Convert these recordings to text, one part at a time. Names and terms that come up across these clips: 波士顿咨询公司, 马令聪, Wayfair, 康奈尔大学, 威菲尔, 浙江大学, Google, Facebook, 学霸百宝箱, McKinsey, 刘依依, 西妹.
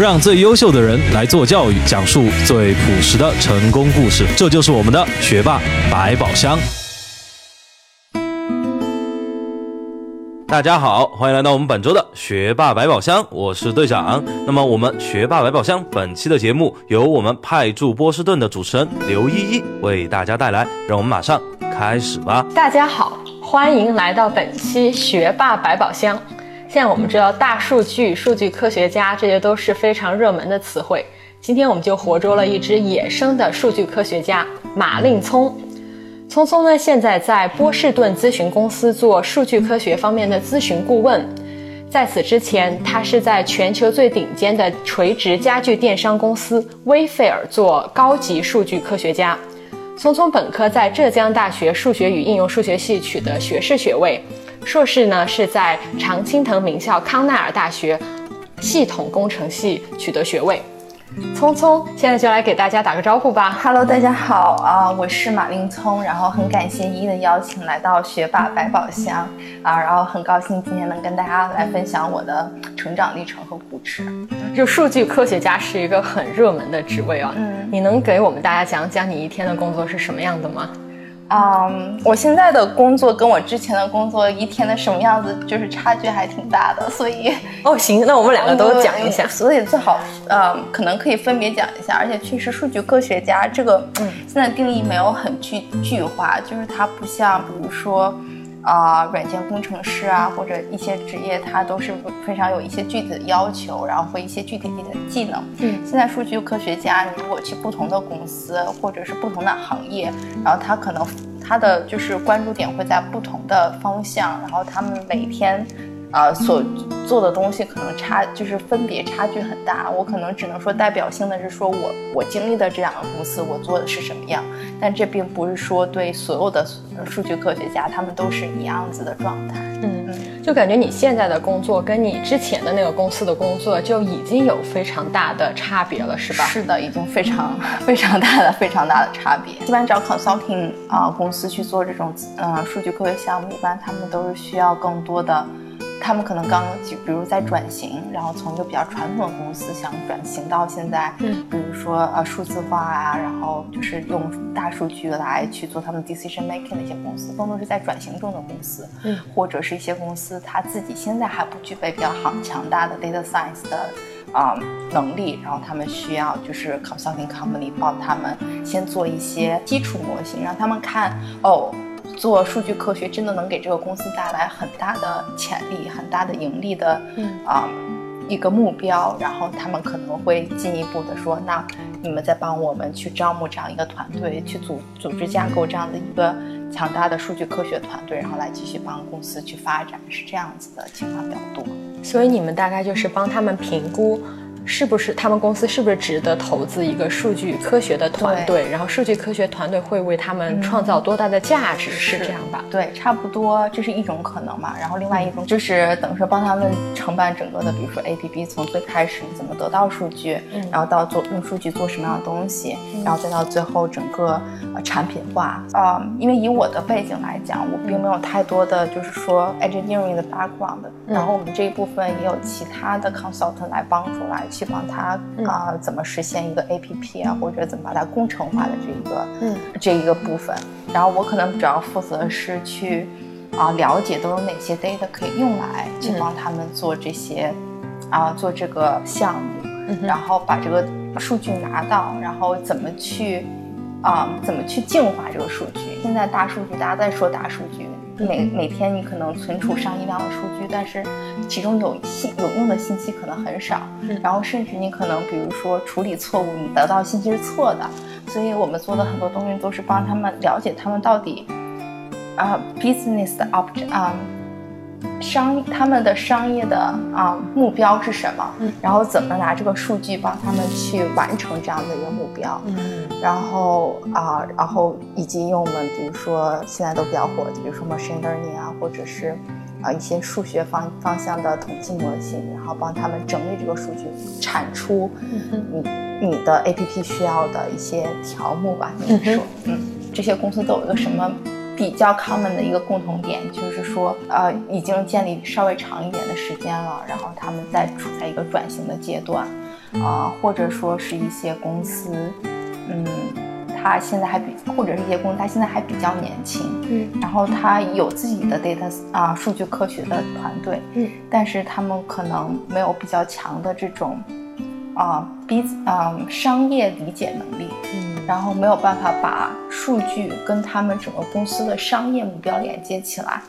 让最优秀的人来做教育，讲述最朴实的成功故事。这就是我们的学霸百宝箱。大家好，欢迎来到我们本周的学霸百宝箱，我是队长。那么我们学霸百宝箱本期的节目由我们派驻波士顿的主持人刘依依为大家带来，让我们马上开始吧。大家好，欢迎来到本期学霸百宝箱。现在我们知道大数据、数据科学家，这些都是非常热门的词汇。今天我们就活捉了一只野生的数据科学家马令聪。聪聪呢，现在在波士顿咨询公司做数据科学方面的咨询顾问。在此之前，他是在全球最顶尖的垂直家具电商公司威菲尔做高级数据科学家。聪聪本科在浙江大学数学与应用数学系取得学士学位，硕士呢是在常青藤名校康奈尔大学系统工程系取得学位。聪聪现在就来给大家打个招呼吧。 Hello， 大家好啊，我是马令聪，然后很感谢依依的邀请来到学霸百宝箱啊，然后很高兴今天能跟大家来分享我的成长历程和故事。就数据科学家是一个很热门的职位啊，你能给我们大家讲讲你一天的工作是什么样的吗？我现在的工作跟我之前的工作一天的什么样子，就是差距还挺大的，所以行，那我们两个都讲一下，所以最好可能可以分别讲一下。而且确实数据科学家这个现在定义没有很具化，就是它不像比如说软件工程师啊，或者一些职业，它都是非常有一些具体的要求，然后和一些具体的技能。现在数据科学家，你如果去不同的公司或者是不同的行业，然后他可能他的就是关注点会在不同的方向，然后他们每天所做的东西可能分别差距很大。我可能只能说代表性的是说我经历的这两个公司我做的是什么样，但这并不是说对所有的数据科学家他们都是一样子的状态。就感觉你现在的工作跟你之前的那个公司的工作就已经有非常大的差别了，是吧？是的，已经非常大的差别。一般找 consulting 公司去做这种数据科学项目，一般他们都是需要更多的，他们可能比如在转型，然后从一个比较传统的公司想转型到现在，比如说数字化啊，然后就是用大数据来去做他们 decision making 的一些公司，更多是在转型中的公司，或者是一些公司他自己现在还不具备比较强大的 data science 的能力，然后他们需要就是 consulting company 帮他们先做一些基础模型，让他们看做数据科学真的能给这个公司带来很大的潜力、很大的盈利的一个目标，然后他们可能会进一步的说，那你们再帮我们去招募这样一个团队，去组织架构这样的一个强大的数据科学团队，然后来继续帮公司去发展，是这样子的情况比较多。所以你们大概就是帮他们评估是不是他们公司是不是值得投资一个数据科学的团队，然后数据科学团队会为他们创造多大的价值，是这样吧？对，差不多，这是一种可能嘛。然后另外一种就是等于说帮他们承办整个的，比如说 APP 从最开始怎么得到数据，然后到用数据做什么样的东西，然后再到最后整个产品化。因为以我的背景来讲，我并没有太多的就是说 engineering 的 background， 然后我们这一部分也有其他的 consultant 来帮助来去帮他怎么实现一个 APP 啊，或者怎么把它工程化的这一个部分。然后我可能主要负责是去了解都有哪些 data 可以用来去帮他们做这些做这个项目，然后把这个数据拿到，然后怎么去净化这个数据。现在大数据，大家在说大数据，每天你可能存储上亿量的数据，但是其中有用的信息可能很少，然后甚至你可能比如说处理错误，你得到信息是错的。所以我们做的很多东西都是帮他们了解他们到底business 的他们的商业的目标是什么，然后怎么拿这个数据帮他们去完成这样的一个目标。然后然后以及用我们比如说现在都比较火的，比如说 machine learning 啊，或者是一些数学方向的统计模型，然后帮他们整理这个数据，产出你的 APP 需要的一些条目吧。这些公司都有一个什么比较 common 的一个共同点，就是说已经建立稍微长一点的时间了，然后他们在处在一个转型的阶段，或者说是一些公司，他现在还比较年轻，然后他有自己的 data 数据科学的团队，但是他们可能没有比较强的这种商业理解能力，然后没有办法把数据跟他们整个公司的商业目标连接起来。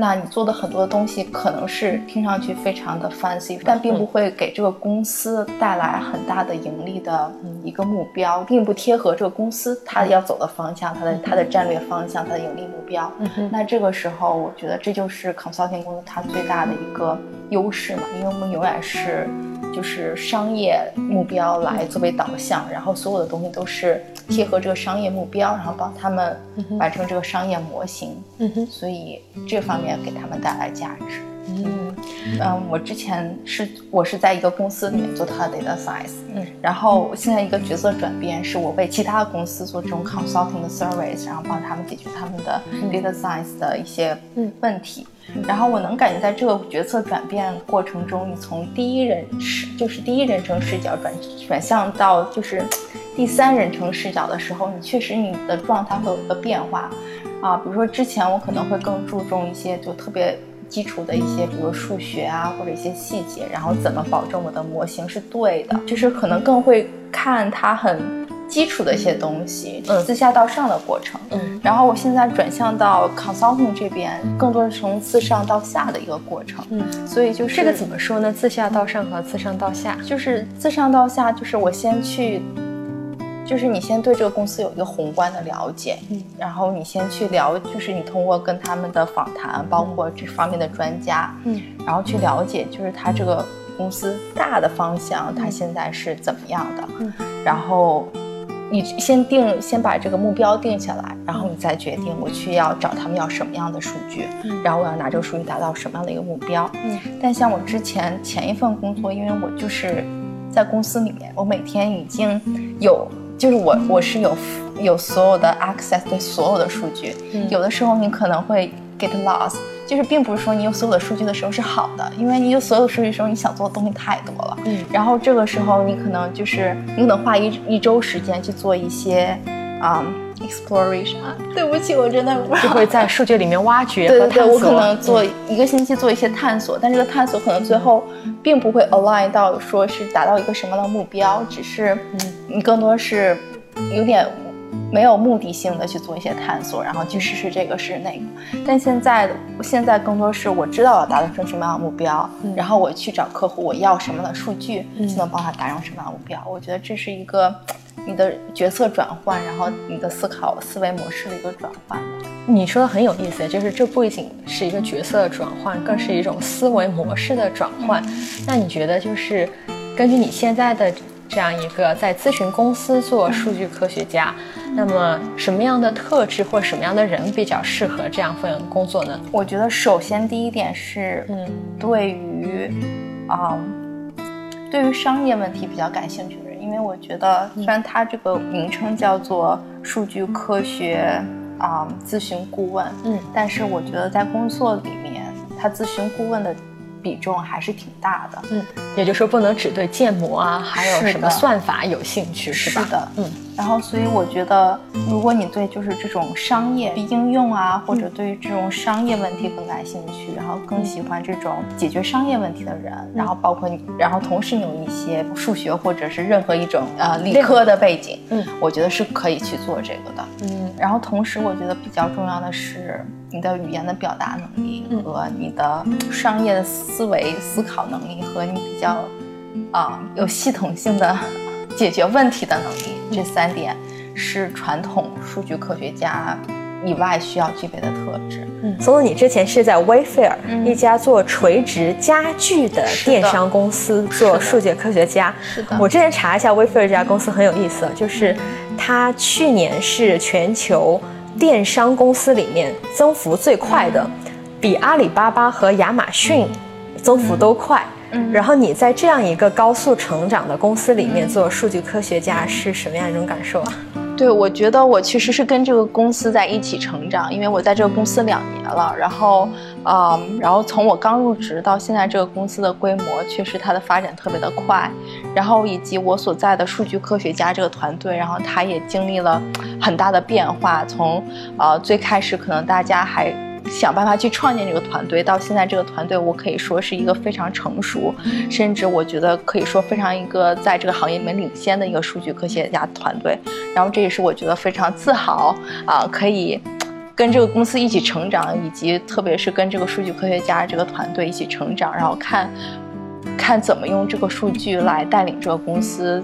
那你做的很多的东西可能是听上去非常的 fancy， 但并不会给这个公司带来很大的盈利的一个目标，并不贴合这个公司它要走的方向，它的战略方向，它的盈利目标。那这个时候我觉得这就是 consulting 公司它最大的一个优势嘛，因为我们永远是就是商业目标来作为导向，然后所有的东西都是贴合这个商业目标，然后帮他们完成这个商业模型，所以这方面给他们带来价值。我之前我是在一个公司里面做他的 data science，然后现在一个角色转变是我为其他公司做这种 consulting 的 service， 然后帮他们解决他们的 data science 的一些问题。然后我能感觉在这个角色转变过程中，你从第一人称视角转向到就是第三人称视角的时候，你确实你的状态会有一个变化比如说之前我可能会更注重一些就特别基础的一些比如数学或者一些细节，然后怎么保证我的模型是对的，就是可能更会看它很基础的一些东西，自下到上的过程。然后我现在转向到 consulting 这边，更多是从自上到下的一个过程。所以就是这个怎么说呢？自下到上和自上到下，就是自上到下，就是我先去，就是你先对这个公司有一个宏观的了解，然后你先去聊，就是你通过跟他们的访谈，包括这方面的专家，然后去了解，就是他这个公司大的方向，他现在是怎么样的，然后。你先把这个目标定下来，然后你再决定我去要找他们要什么样的数据，然后我要拿这个数据达到什么样的一个目标。但像我之前一份工作，因为我就是在公司里面，我每天已经有，就是我是有所有的 access 对所有的数据，有的时候你可能会 get lost。就是并不是说你有所有的数据的时候是好的，因为你有所有数据的时候，你想做的东西太多了。然后这个时候你可能就是你可能花一周时间去做一些exploration。对不起，我真的不知道。就会在数据里面挖掘和探索。对，我可能做一个星期做一些探索，但这个探索可能最后并不会 align 到说是达到一个什么样的目标，只是你更多是有点。没有目的性的去做一些探索，然后去试试这个试那个。但现在更多是我知道要达成什么样的目标，然后我去找客户我要什么的数据，就能帮他达成什么样的目标。我觉得这是一个你的角色转换，然后你的思维模式的一个转换。你说的很有意思，就是这不仅是一个角色的转换，更是一种思维模式的转换。那你觉得就是根据你现在的这样一个在咨询公司做数据科学家，那么什么样的特质或什么样的人比较适合这样份工作呢？我觉得首先第一点是，对于商业问题比较感兴趣的人，因为我觉得虽然它这个名称叫做数据科学咨询顾问，但是我觉得在工作里面，它咨询顾问的比重还是挺大的，也就是说不能只对建模还有什么算法有兴趣，是吧？是的，然后所以我觉得，如果你对就是这种商业应用或者对于这种商业问题更感兴趣，然后更喜欢这种解决商业问题的人，然后包括你，然后同时你有一些数学或者是任何一种理科的背景，我觉得是可以去做这个的，然后同时我觉得比较重要的是。你的语言的表达能力和你的商业的思维思考能力和你比较有系统性的解决问题的能力，这三点是传统数据科学家以外需要具备的特质。所以你之前是在 Wayfair 一家做垂直家具的电商公司做数据科学家。是的，我之前查一下 Wayfair 这家公司很有意思，就是它去年是全球电商公司里面增幅最快的，比阿里巴巴和亚马逊增幅都快。然后你在这样一个高速成长的公司里面做数据科学家，是什么样一种感受啊？对，我觉得我其实是跟这个公司在一起成长，因为我在这个公司2年了，然后从我刚入职到现在，这个公司的规模确实它的发展特别的快，然后以及我所在的数据科学家这个团队，然后它也经历了很大的变化，从最开始可能大家还想办法去创建这个团队，到现在这个团队我可以说是一个非常成熟，甚至我觉得可以说非常一个在这个行业里面领先的一个数据科学家团队。然后这也是我觉得非常自豪可以跟这个公司一起成长，以及特别是跟这个数据科学家这个团队一起成长，然后看怎么用这个数据来带领这个公司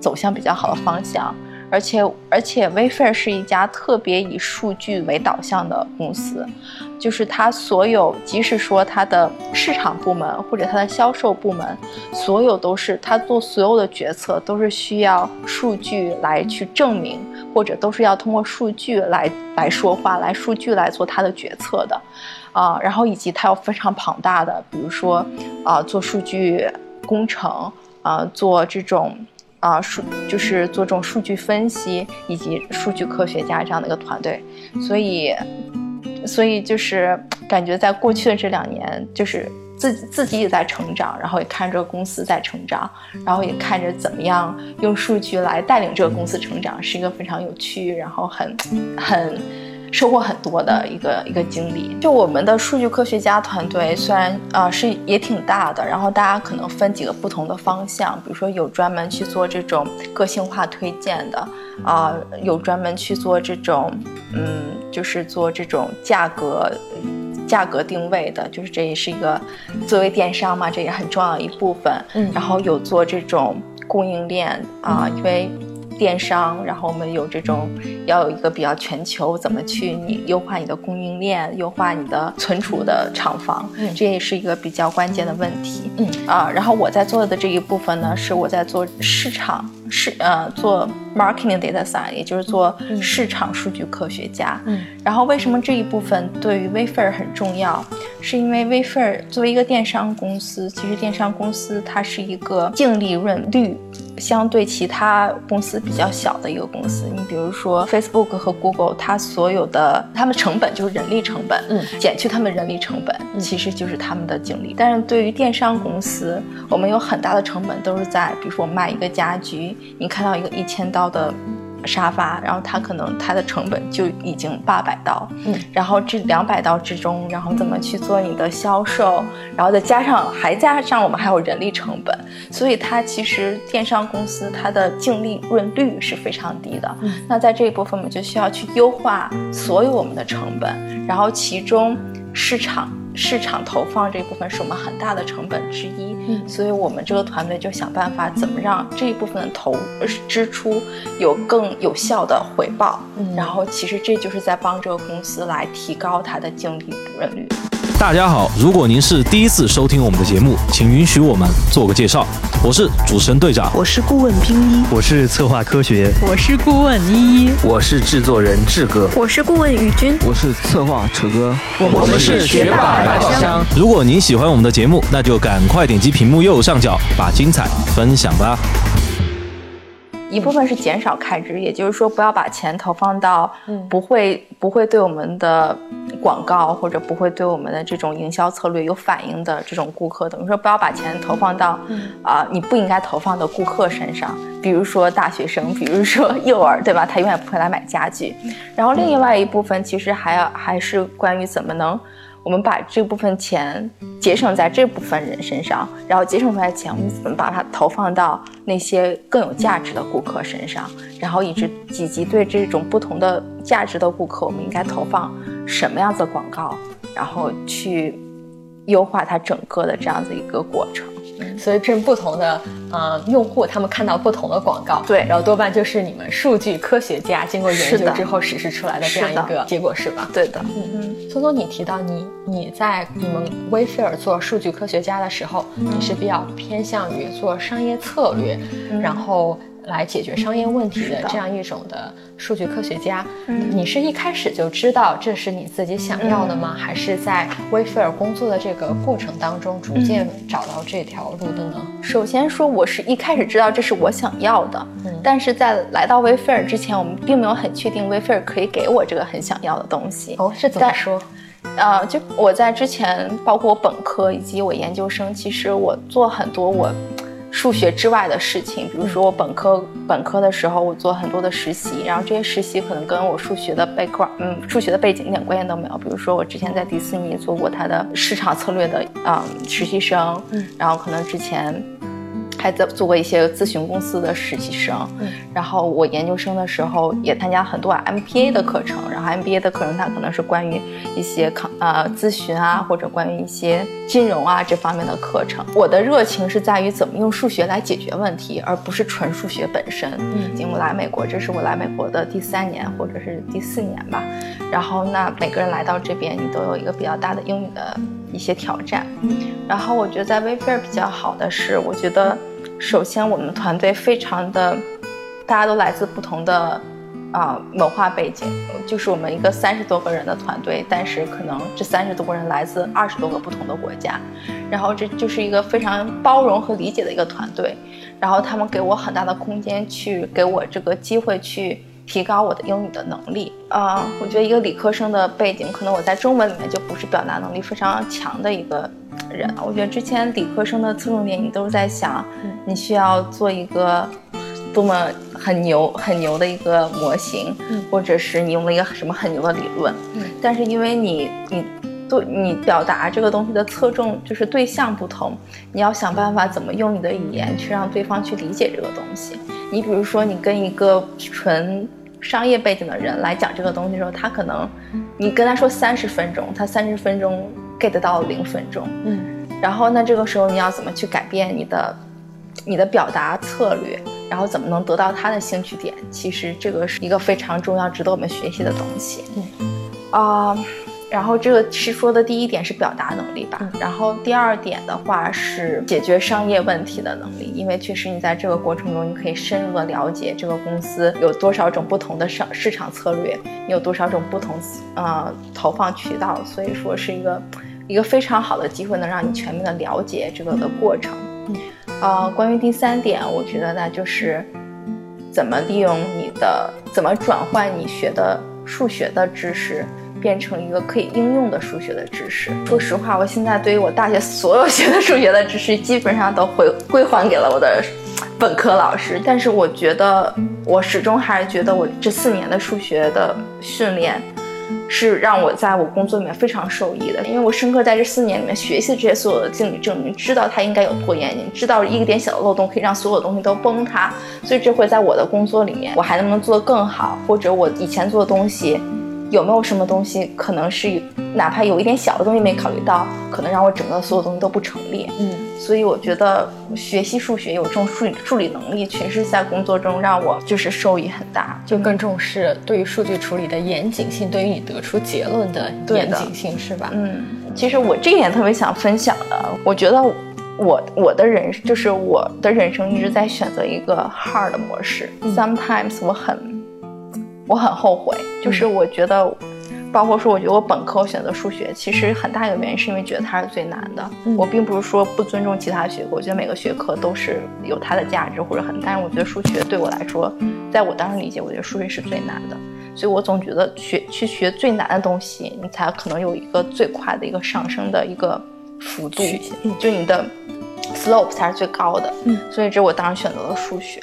走向比较好的方向。而且Wayfair 是一家特别以数据为导向的公司，就是它所有，即使说它的市场部门或者它的销售部门，所有都是它做所有的决策都是需要数据来去证明，或者都是要通过数据来说话，来数据来做它的决策的然后以及它有非常庞大的，比如说做数据工程做这种就是做这种数据分析以及数据科学家这样的一个团队，所以就是感觉在过去的这2年，就是自己也在成长，然后也看着公司在成长，然后也看着怎么样用数据来带领这个公司成长，是一个非常有趣，然后很收获很多的一个经历。就我们的数据科学家团队虽然是也挺大的，然后大家可能分几个不同的方向，比如说有专门去做这种个性化推荐的有专门去做这种就是做这种价格定位的，就是这也是一个作为电商嘛，这也很重要的一部分然后有做这种供应链因为电商，然后我们有这种要有一个比较全球怎么去你优化你的供应链，优化你的存储的厂房这也是一个比较关键的问题然后我在做的这一部分呢，是我在做市场做 marketing data science， 也就是做市场数据科学家然后为什么这一部分对于 Wayfair 很重要，是因为 Wayfair 作为一个电商公司，其实电商公司它是一个净利润率相对其他公司比较小的一个公司。你比如说 Facebook 和 Google， 它所有的他们成本就是人力成本减去他们人力成本其实就是他们的净利。但是对于电商公司，我们有很大的成本都是在，比如说我卖一个家居，你看到一个1000刀的沙发，然后它可能它的成本就已经800刀然后这200刀之中，然后怎么去做你的销售，然后再加上我们还有人力成本，所以它其实电商公司它的净利润率是非常低的那在这一部分我们就需要去优化所有我们的成本，然后其中市场投放这一部分是我们很大的成本之一所以我们这个团队就想办法怎么让这一部分的支出有更有效的回报然后其实这就是在帮这个公司来提高它的净利润率。大家好，如果您是第一次收听我们的节目，请允许我们做个介绍。我是主持人队长，我是顾问冰一，我是策划科学，我是顾问依依，我是制作人志哥，我是顾问宇军，我是策划扯哥，我们是学霸百宝箱。如果您喜欢我们的节目，那就赶快点击屏幕右上角，把精彩分享吧。一部分是减少开支，也就是说不要把钱投放到不会对我们的广告或者不会对我们的这种营销策略有反应的这种顾客，等于说不要把钱投放到你不应该投放的顾客身上，比如说大学生，比如说幼儿，对吧，他永远不会来买家具。然后另外一部分其实还是关于怎么能我们把这部分钱节省在这部分人身上，然后节省出来的钱我们怎么把它投放到那些更有价值的顾客身上，然后以及对这种不同的价值的顾客我们应该投放什么样子的广告，然后去优化它整个的这样子一个过程所以是不同的用户他们看到不同的广告，对，然后多半就是你们数据科学家经过研究之后实施出来的这样一个结果，是吧？对的。聪聪，你提到你在你们Wayfair做数据科学家的时候你是比较偏向于做商业策略然后来解决商业问题的这样一种的数据科学家。你是一开始就知道这是你自己想要的吗？还是在威菲尔工作的这个过程当中逐渐找到这条路的呢？首先说，我是一开始知道这是我想要的，但是在来到威菲尔之前，我们并没有很确定威菲尔可以给我这个很想要的东西。哦，是怎么说？就我在之前，包括我本科以及我研究生，其实我做很多我数学之外的事情，比如说我本科的时候，我做很多的实习，然后这些实习可能跟我数学的背景一点关系都没有。比如说我之前在迪士尼做过它的市场策略的实习生，然后可能之前还做过一些咨询公司的实习生，然后我研究生的时候也参加很多 MBA 的课程，然后 MBA 的课程它可能是关于一些咨询啊，或者关于一些金融啊这方面的课程。我的热情是在于怎么用数学来解决问题，而不是纯数学本身。我来美国，这是我来美国的第3年或者是第4年吧。然后那每个人来到这边，你都有一个比较大的英语的一些挑战。然后我觉得在威菲尔比较好的是，我觉得首先我们团队非常的，大家都来自不同的文化背景，就是我们一个30多个人的团队，但是可能这30多个人来自20多个不同的国家，然后这就是一个非常包容和理解的一个团队。然后他们给我很大的空间，去给我这个机会去提高我的英语的能力。我觉得一个理科生的背景，可能我在中文里面就不是表达能力非常强的一个人。我觉得之前理科生的侧重点，你都是在想你需要做一个多么很牛的一个模型，或者是你用了一个什么很牛的理论。但是因为你表达这个东西的侧重就是对象不同，你要想办法怎么用你的语言去让对方去理解这个东西。你比如说你跟一个纯商业背景的人来讲这个东西的时候，他可能你跟他说30分钟，他30分钟 get 到0分钟。然后那这个时候你要怎么去改变你的表达策略，然后怎么能得到他的兴趣点，其实这个是一个非常重要值得我们学习的东西。然后这个是说的第一点是表达能力吧。然后第二点的话是解决商业问题的能力，因为确实你在这个过程中，你可以深入的了解这个公司有多少种不同的市场策略，你有多少种不同投放渠道，所以说是一个非常好的机会，能让你全面的了解这个的过程。关于第3点，我觉得那就是怎么转换你学的数学的知识，变成一个可以应用的数学的知识。说实话，我现在对于我大学所有学的数学的知识，基本上都归还给了我的本科老师。但是我觉得，我始终还是觉得我这4年的数学的训练，是让我在我工作里面非常受益的。因为我深刻在这4年里面学习这些所有的定理证明，知道它应该有多严谨，知道一个点小的漏洞可以让所有东西都崩塌。所以这回在我的工作里面，我还能不能做得更好，或者我以前做的东西有没有什么东西可能是哪怕有一点小的东西没考虑到，可能让我整个所有东西都不成立。所以我觉得学习数学有这种处理能力，确实在工作中让我就是受益很大，就更重视对于数据处理的严谨性，对于你得出结论的严谨性，是吧？其实我这一点特别想分享的，我觉得我的人生一直在选择一个 hard 的模式。Sometimes 我很后悔，就是我觉得，包括说我觉得我本科选择数学，其实很大一个原因是因为觉得它是最难的。我并不是说不尊重其他学科，我觉得每个学科都是有它的价值或者很大，但是我觉得数学对我来说，在我当时理解，我觉得数学是最难的，所以我总觉得去学最难的东西，你才可能有一个最快的一个上升的一个幅度，就你的 slope 才是最高的。所以这我当时选择了数学。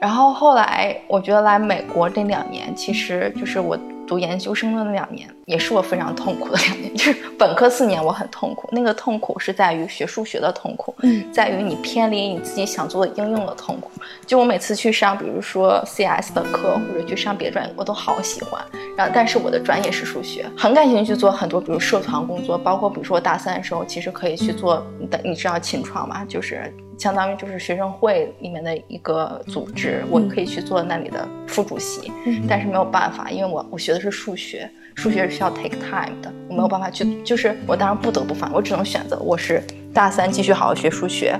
然后后来我觉得来美国这2年，其实就是我读研究生的那2年，也是我非常痛苦的2年。就是本科4年我很痛苦，那个痛苦是在于学数学的痛苦，在于你偏离你自己想做的应用的痛苦。就我每次去上比如说 CS 的课，或者去上别的专业，我都好喜欢，然后但是我的专业是数学，很感兴趣做很多比如社团工作，包括比如说大3的时候其实可以去做，你知道秦创吗？就是相当于就是学生会里面的一个组织，我可以去做那里的副主席。但是没有办法，因为我学的是数学是需要 take time 的，我没有办法去，就是我当然不得不放，我只能选择我是大3继续好好学数学，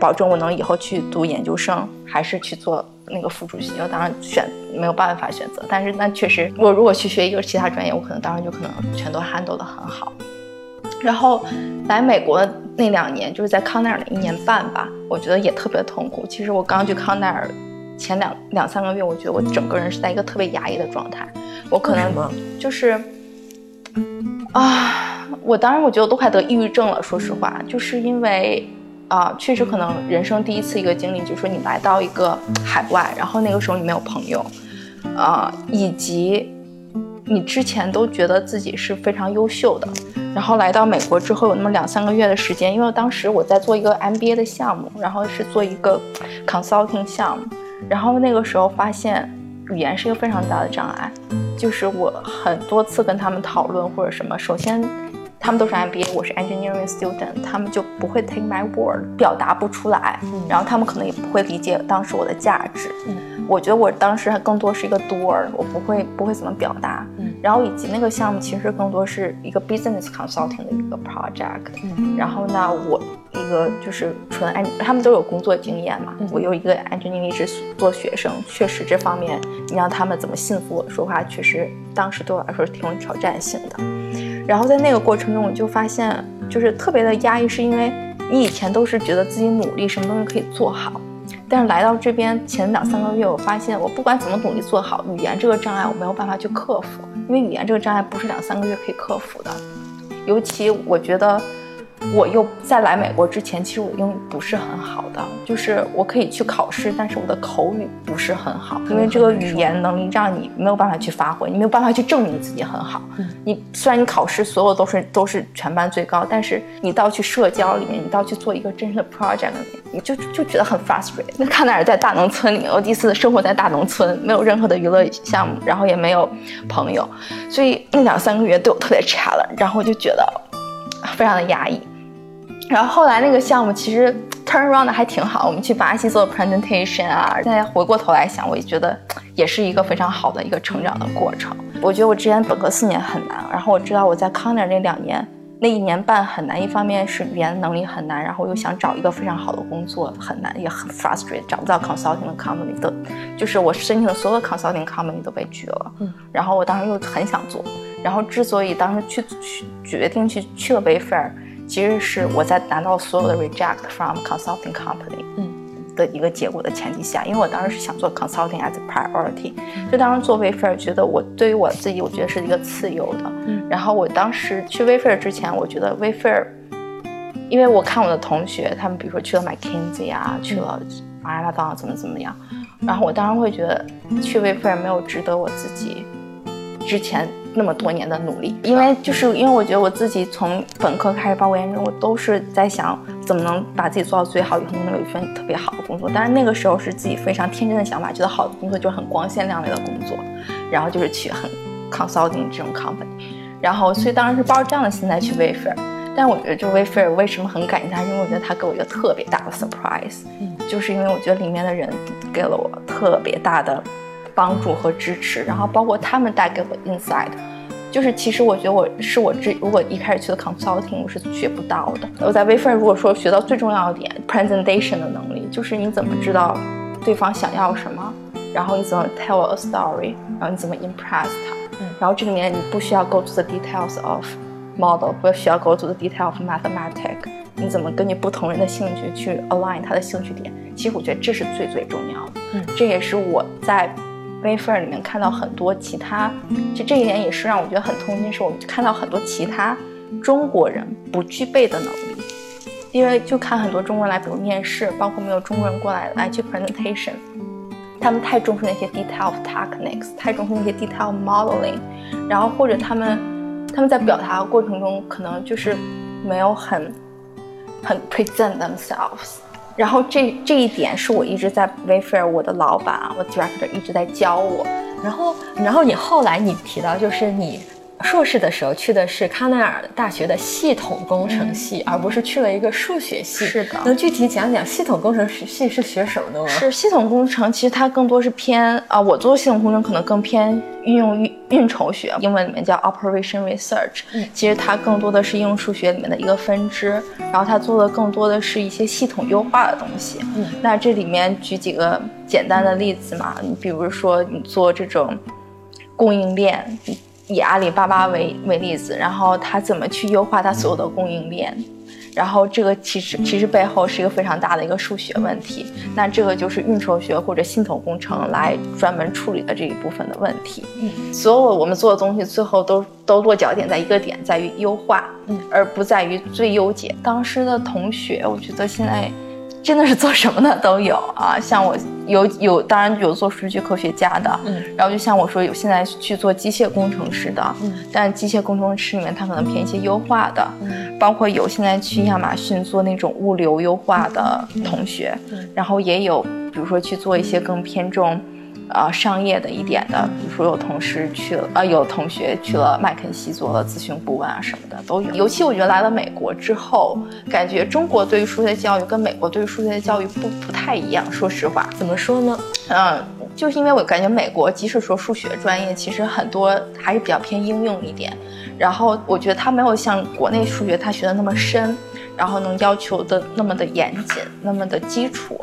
保证我能以后去读研究生还是去做那个副主席，我当然没有办法选择，但是那确实我如果去学一个其他专业，我可能当然就可能全都 handle 得很好。然后来美国那2年，就是在康奈尔的1年半吧，我觉得也特别痛苦。其实我刚去康奈尔前两三个月，我觉得我整个人是在一个特别压抑的状态，我可能就是我当然我觉得我都快得抑郁症了，说实话，就是因为确实可能人生第一次一个经历，就是说你来到一个海外，然后那个时候你没有朋友以及你之前都觉得自己是非常优秀的，然后来到美国之后有那么2-3个月的时间，因为当时我在做一个 MBA 的项目，然后是做一个 consulting 项目，然后那个时候发现语言是一个非常大的障碍，就是我很多次跟他们讨论或者什么，首先他们都是 MBA， 我是 engineering student， 他们就不会 take my word， 表达不出来，然后他们可能也不会理解当时我的价值。我觉得我当时更多是一个 doer， 我不会怎么表达。然后以及那个项目其实更多是一个 business consulting 的一个 project，然后呢我一个就是纯他们都有工作经验嘛，我有一个 engineering 一直做学生，确实这方面你让他们怎么信服我说话，确实当时对我来说是挺有挑战性的。然后在那个过程中我就发现就是特别的压抑，是因为你以前都是觉得自己努力什么东西可以做好，但是来到这边前2-3个月我发现我不管怎么努力做好，语言这个障碍我没有办法去克服，因为语言这个障碍不是2-3个月可以克服的。尤其我觉得我又在来美国之前，其实我英语不是很好的，就是我可以去考试，但是我的口语不是很好，因为这个语言能力让你没有办法去发挥，你没有办法去证明自己很好。你虽然你考试所有都是全班最高，但是你到去社交里面，你到去做一个真正的 project 里面，你就觉得很 frustrated。那康奈尔在大农村里，我第一次生活在大农村，没有任何的娱乐项目，然后也没有朋友，所以那2-3个月对我特别差了，然后我就觉得非常的压抑。然后后来那个项目其实 turn around 的还挺好，我们去巴西做 presentation 啊，现在回过头来想，我也觉得也是一个非常好的一个成长的过程。我觉得我之前本科4年很难，然后我知道我在康奈尔那2年那1年半很难，一方面是语言能力很难，然后又想找一个非常好的工作很难，也很 frustrated， 找不到 consulting 的 company 的，就是我申请的所有 consulting company 都被拒了。然后我当时又很想做，然后之所以当时去决定去了 Wayfair， 其实是我在拿到所有的 reject from consulting company 的一个结果的前提下，因为我当时是想做 consulting as a priority， 就当时做 Wayfair 觉得我对于我自己我觉得是一个次优的。然后我当时去 Wayfair 之前，我觉得 Wayfair， 因为我看我的同学他们比如说去了 McKinsey 啊，去了麻辣烫怎么样，然后我当然会觉得去 Wayfair 没有值得我自己之前那么多年的努力，因为我觉得我自己从本科开始包括研究生，我都是在想怎么能把自己做到最好，以后能有一份特别好的工作。但是那个时候是自己非常天真的想法，觉得好的工作就是很光鲜亮丽的工作，然后就是去很 consulting 这种 company， 然后所以当然是抱着这样的心态去 Wayfair。但我觉得这 Wayfair 为什么很感谢他，因为我觉得他给我一个特别大的 surprise，就是因为我觉得里面的人给了我特别大的帮助和支持，然后包括他们带给我 insight， 就是其实我觉得如果一开始去的 consulting 我是学不到的。我在 Wayfair 如果说学到最重要的点 presentation 的能力，就是你怎么知道对方想要什么，然后你怎么 tell a story， 然后你怎么 impress 他，然后这里面你不需要 go to the details of model， 不需要 go to the details of mathematics， 你怎么根据不同人的兴趣去 align 他的兴趣点，其实我觉得这是最最重要的。这也是我在Wayfair 里面看到很多其他，就这一点也是让我觉得很痛心，是我们看到很多其他中国人不具备的能力，因为就看很多中国人来，比如面试，包括没有中国人过来去 presentation， 他们太重视那些 detail techniques， 太重视那些 detail modeling， 然后或者他们在表达的过程中可能就是没有很 present themselves。然后这一点是我一直在 Wayfair， 我的老板我 director 一直在教我。然后你后来你提到，就是你硕士的时候去的是康奈尔大学的系统工程系，而不是去了一个数学系。是的。能具体讲讲系统工程系是学什么的吗？是系统工程，其实它更多是偏我做系统工程可能更偏运用运筹学，英文里面叫 Operation Research，其实它更多的是应用数学里面的一个分支，然后它做的更多的是一些系统优化的东西。那这里面举几个简单的例子嘛，你比如说你做这种供应链，以阿里巴巴为例子，然后它怎么去优化它所有的供应链，然后这个其实背后是一个非常大的一个数学问题，那这个就是运筹学或者系统工程来专门处理的这一部分的问题。所有我们做的东西最后都落脚点在一个点，在于优化，而不在于最优解。当时的同学，我觉得现在真的是做什么的都有啊，像我有当然有做数据科学家的，然后就像我说有现在去做机械工程师的，但机械工程师里面它可能偏一些优化的，包括有现在去亚马逊做那种物流优化的同学，然后也有比如说去做一些更偏重商业的一点的，比如说有同学去了麦肯锡做了咨询顾问啊什么的都有。尤其我觉得来了美国之后，感觉中国对于数学教育跟美国对于数学教育不太一样。说实话，怎么说呢？就是因为我感觉美国即使说数学专业，其实很多还是比较偏应用一点。然后我觉得他没有像国内数学他学的那么深，然后能要求的那么的严谨，那么的基础。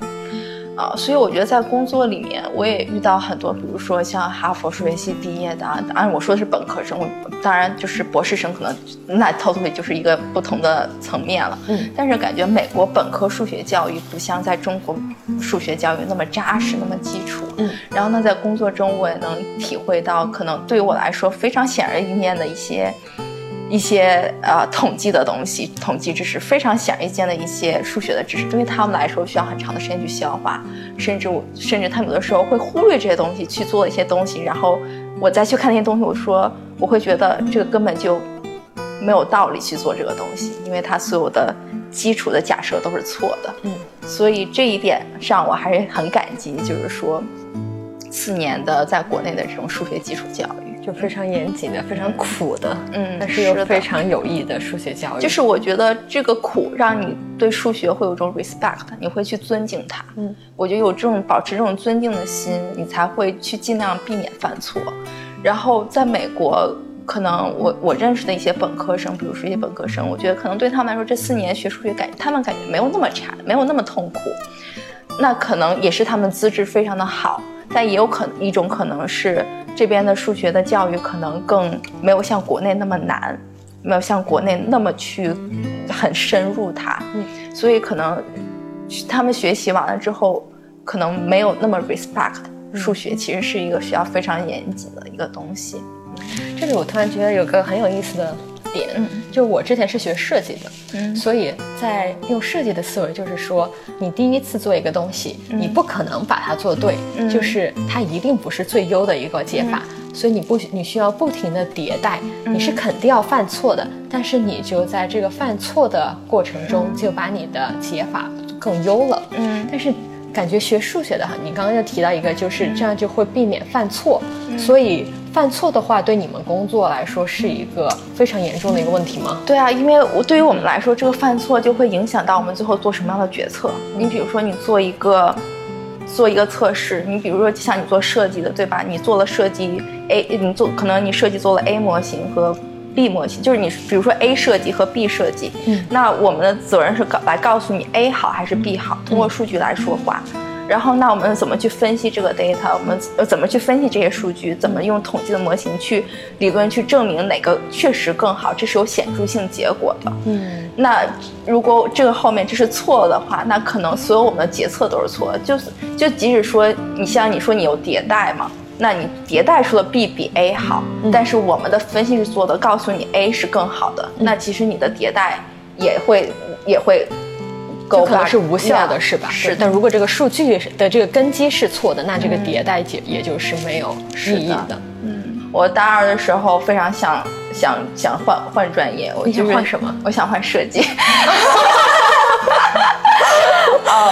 所以我觉得在工作里面我也遇到很多，比如说像哈佛数学系毕业的，当然我说的是本科生，当然就是博士生可能那 totally 就是一个不同的层面了。但是感觉美国本科数学教育不像在中国数学教育那么扎实，那么基础。然后呢，在工作中我也能体会到，可能对我来说非常显而易见的一些统计的东西，统计知识非常显而易见的一些数学的知识，对于他们来说需要很长的时间去消化，甚至他们有的时候会忽略这些东西去做一些东西，然后我再去看那些东西，我会觉得这个根本就没有道理去做这个东西，因为它所有的基础的假设都是错的。所以这一点上我还是很感激，就是说4年的在国内的这种数学基础教育。就非常严谨的，非常苦的，但是又非常有益的数学教育。就是我觉得这个苦让你对数学会有一种 respect， 你会去尊敬它。我觉得有这种保持这种尊敬的心，你才会去尽量避免犯错。然后在美国，可能我认识的一些本科生，比如说一些本科生，我觉得可能对他们来说，这4年学数学他们感觉没有那么惨，没有那么痛苦。那可能也是他们资质非常的好，但也有一种可能是。这边的数学的教育可能更没有像国内那么难，没有像国内那么去很深入它，所以可能他们学习完了之后，可能没有那么 respect。数学其实是一个需要非常严谨的一个东西。这里我突然觉得有个很有意思的点，就我之前是学设计的，所以在用设计的思维，就是说你第一次做一个东西，你不可能把它做对，就是它一定不是最优的一个解法，所以你需要不停的迭代，你是肯定要犯错的，但是你就在这个犯错的过程中，就把你的解法更优了。但是感觉学数学的，你刚刚就提到一个，就是这样就会避免犯错，所以犯错的话对你们工作来说是一个非常严重的一个问题吗？对啊，因为对于我们来说，这个犯错就会影响到我们最后做什么样的决策。你比如说你做一个测试，你比如说像你做设计的，对吧？你做了设计 A， 可能你设计做了 A 模型和 B 模型，就是你比如说 A 设计和 B 设计，那我们的责任是来告诉你 A 好还是 B 好，通过数据来说话。然后那我们怎么去分析这个 data， 我们怎么去分析这些数据，怎么用统计的模型去理论去证明哪个确实更好，这是有显著性结果的。那如果这个后面这是错的话，那可能所有我们的决策都是错的。就即使说你像你说你有迭代嘛，那你迭代出了 B 比 A 好，但是我们的分析是做的告诉你 A 是更好的，那其实你的迭代也会就可能是无效的，是吧？是。但如果这个数据的这个根基是错的，那这个迭代也就是没有意义的。我大二的时候非常想换专业，我想换什么？我想换设计。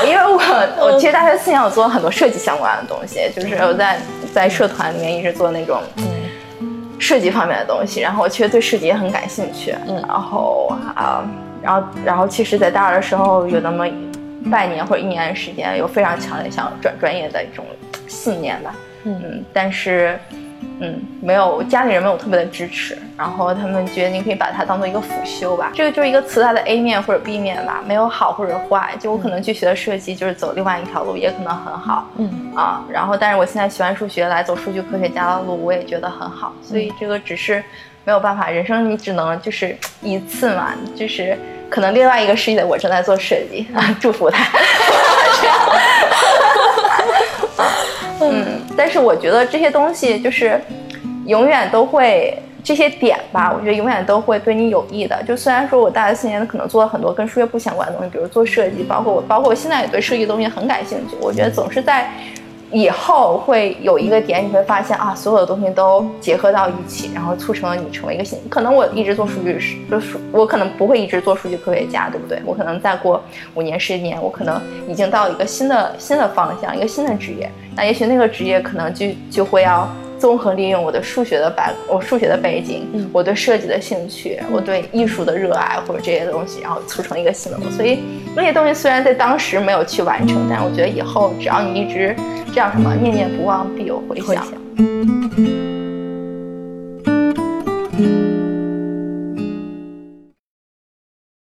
因为我其实大学4年我做了很多设计相关的东西，就是我在社团里面一直做那种设计方面的东西，然后我其实对设计也很感兴趣，然后其实在大二的时候有那么半年或者1年的时间，有非常强烈想转专业的一种信念吧。但是没有，家里人没有特别的支持，然后他们觉得你可以把它当做一个辅修吧，这个就是一个磁带的 A 面或者 B 面吧，没有好或者坏，就我可能去学的设计就是走另外一条路，也可能很好，然后但是我现在学完数学来走数据科学家的路，我也觉得很好，所以这个只是没有办法，人生你只能就是一次嘛，就是可能另外一个世界的我正在做设计啊，祝福他。但是我觉得这些东西就是永远都会，这些点吧，我觉得永远都会对你有益的。就虽然说我大学四年可能做了很多跟数学不相关的东西，比如做设计，包括我现在也对设计东西很感兴趣。我觉得总是在以后会有一个点，你会发现啊，所有的东西都结合到一起，然后促成了你成为一个新。可能我一直做数据，我可能不会一直做数据科学家，对不对？我可能再过5年10年，我可能已经到一个新的方向，一个新的职业。那也许那个职业可能就会要综合利用我的数学的背景，我对设计的兴趣，我对艺术的热爱，或者这些东西，然后促成一个新的。所以那些东西虽然在当时没有去完成，但是我觉得以后只要你一直这样什么念念不忘，必有回响。